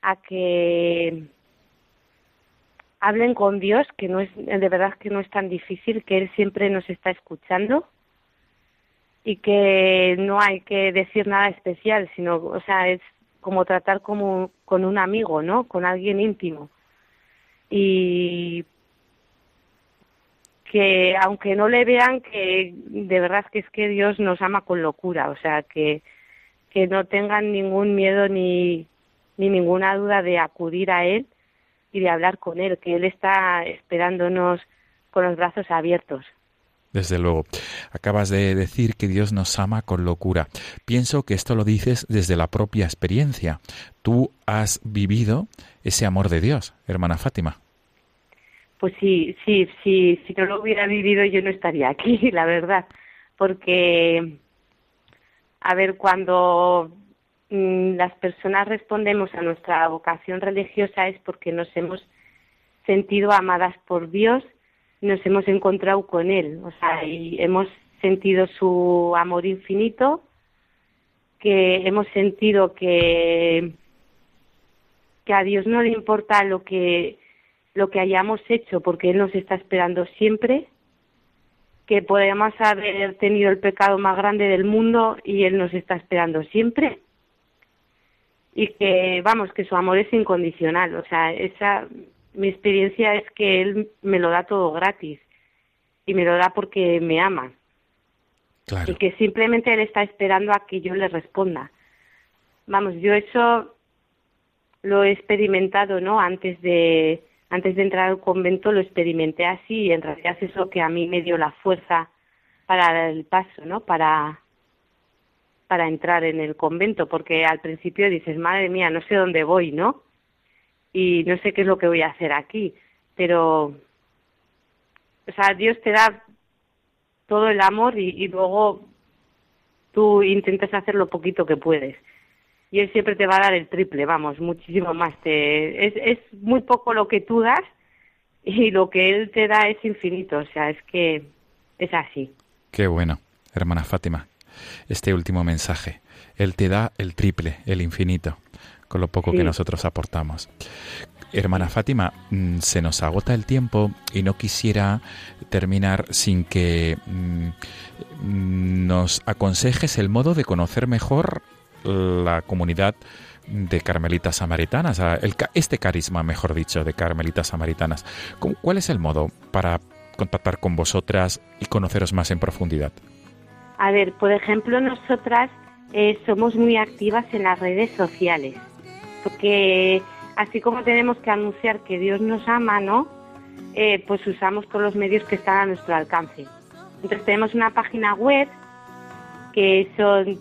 a que hablen con Dios, que no es, de verdad que no es tan difícil, que Él siempre nos está escuchando y que no hay que decir nada especial, sino, o sea, es como tratar como con un amigo, ¿no? Con alguien íntimo. Y que aunque no le vean, que de verdad que es que Dios nos ama con locura, o sea, que no tengan ningún miedo ni ninguna duda de acudir a Él y de hablar con Él, que Él está esperándonos con los brazos abiertos. Desde luego. Acabas de decir que Dios nos ama con locura. Pienso que esto lo dices desde la propia experiencia. Tú has vivido ese amor de Dios, hermana Fátima. Pues sí. Si no lo hubiera vivido yo no estaría aquí, la verdad. Porque, a ver, cuando las personas respondemos a nuestra vocación religiosa es porque nos hemos sentido amadas por Dios, nos hemos encontrado con Él, o sea, y hemos sentido su amor infinito, que hemos sentido que a Dios no le importa lo que hayamos hecho, porque Él nos está esperando siempre, que podemos haber tenido el pecado más grande del mundo y Él nos está esperando siempre, y que, vamos, que su amor es incondicional, o sea, mi experiencia es que Él me lo da todo gratis y me lo da porque me ama. Claro. Y que simplemente Él está esperando a que yo le responda. Vamos, yo eso lo he experimentado, ¿no? Antes de entrar al convento lo experimenté así y en realidad es lo que a mí me dio la fuerza para dar el paso, ¿no? Para entrar en el convento, porque al principio dices, madre mía, no sé dónde voy, ¿no? Y no sé qué es lo que voy a hacer aquí, pero, o sea, Dios te da todo el amor y luego tú intentas hacer lo poquito que puedes. Y Él siempre te va a dar el triple, vamos, muchísimo más. Es muy poco lo que tú das y lo que Él te da es infinito, o sea, es que es así. Qué bueno, hermana Fátima, este último mensaje. Él te da el triple, el infinito, con lo poco sí que nosotros aportamos. Hermana Fátima, se nos agota el tiempo y no quisiera terminar sin que nos aconsejes el modo de conocer mejor la comunidad de Carmelitas Samaritanas, este carisma, mejor dicho, de Carmelitas Samaritanas. ¿Cuál es el modo para contactar con vosotras y conoceros más en profundidad? A ver, por ejemplo, nosotras somos muy activas en las redes sociales, porque así como tenemos que anunciar que Dios nos ama, ¿no? Pues usamos todos los medios que están a nuestro alcance. Entonces tenemos una página web que son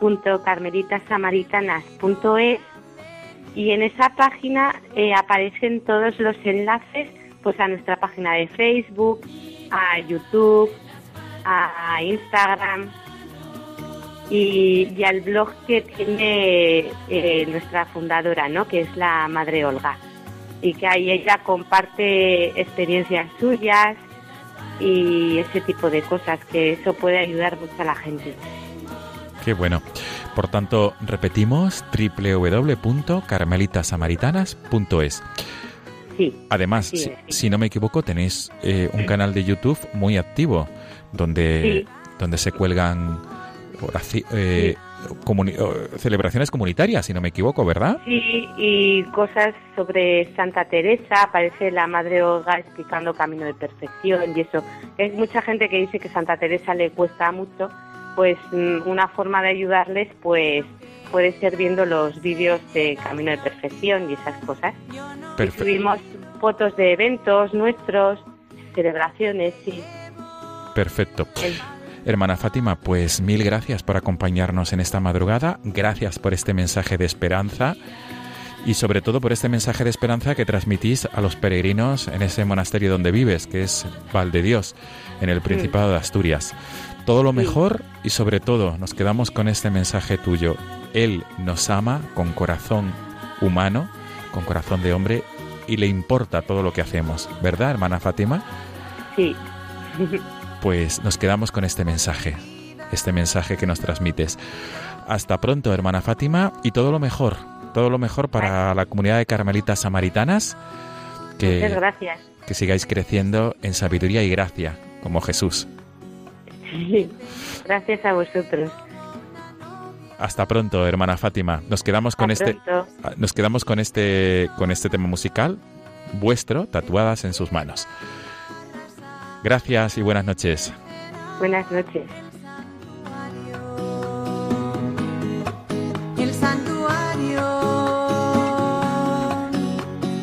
www.carmelitassamaritanas.es y en esa página aparecen todos los enlaces, pues, a nuestra página de Facebook, a YouTube, a Instagram y al blog que tiene nuestra fundadora, ¿no? Que es la Madre Olga, y que ahí ella comparte experiencias suyas y ese tipo de cosas, que eso puede ayudar mucho a la gente. Qué bueno. Por tanto, repetimos, www.carmelitassamaritanas.es. Sí. Además, si no me equivoco, tenéis un canal de YouTube muy activo donde se cuelgan celebraciones comunitarias, si no me equivoco, ¿verdad? Sí, y cosas sobre Santa Teresa, aparece la Madre Olga explicando Camino de Perfección y eso. Hay mucha gente que dice que Santa Teresa le cuesta mucho, pues una forma de ayudarles pues puede ser viendo los vídeos de Camino de Perfección y esas cosas. Perfecto. Y subimos fotos de eventos nuestros, celebraciones, sí. Perfecto. Sí. Hermana Fátima, pues mil gracias por acompañarnos en esta madrugada. Gracias por este mensaje de esperanza y sobre todo por este mensaje de esperanza que transmitís a los peregrinos en ese monasterio donde vives, que es Valdediós, en el Principado de Asturias. Todo lo mejor y sobre todo nos quedamos con este mensaje tuyo. Él nos ama con corazón humano, con corazón de hombre y le importa todo lo que hacemos. ¿Verdad, hermana Fátima? Sí. Pues nos quedamos con este mensaje que nos transmites. Hasta pronto, hermana Fátima, y todo lo mejor para la comunidad de Carmelitas Samaritanas. Muchas gracias. Que sigáis creciendo en sabiduría y gracia, como Jesús. Sí, gracias a vosotros. Hasta pronto, hermana Fátima. Nos quedamos con este tema musical vuestro, Tatuadas en sus manos. Gracias y buenas noches. Buenas noches. El santuario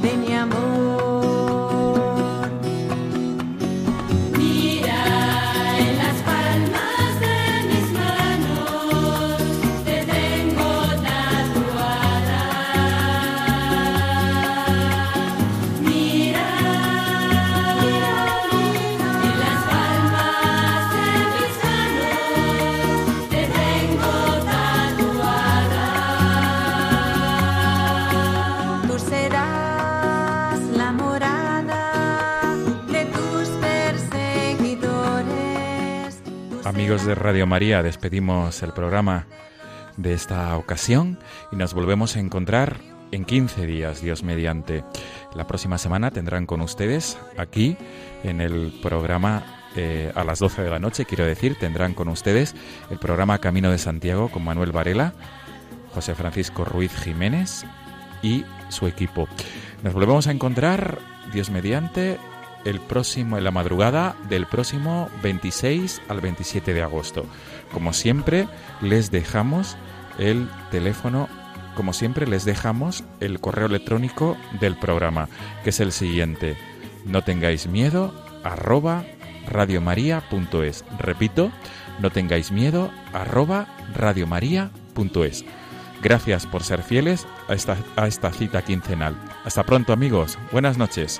de mi amor. Mira en las palmas de mis manos, te tengo tatuada. Amigos de Radio María, despedimos el programa de esta ocasión y nos volvemos a encontrar en 15 días, Dios mediante. La próxima semana tendrán con ustedes aquí en el programa, a las 12 de la noche, quiero decir, tendrán con ustedes el programa Camino de Santiago con Manuel Varela, José Francisco Ruiz Jiménez y su equipo. Nos volvemos a encontrar, Dios mediante, en la madrugada del próximo 26 al 27 de agosto. Como siempre, les dejamos el teléfono, como siempre, les dejamos el correo electrónico del programa, que es el siguiente: notengaismiedo@radiomaria.es. Repito, notengaismiedo@radiomaria.es. Gracias por ser fieles a esta cita quincenal. Hasta pronto, amigos. Buenas noches.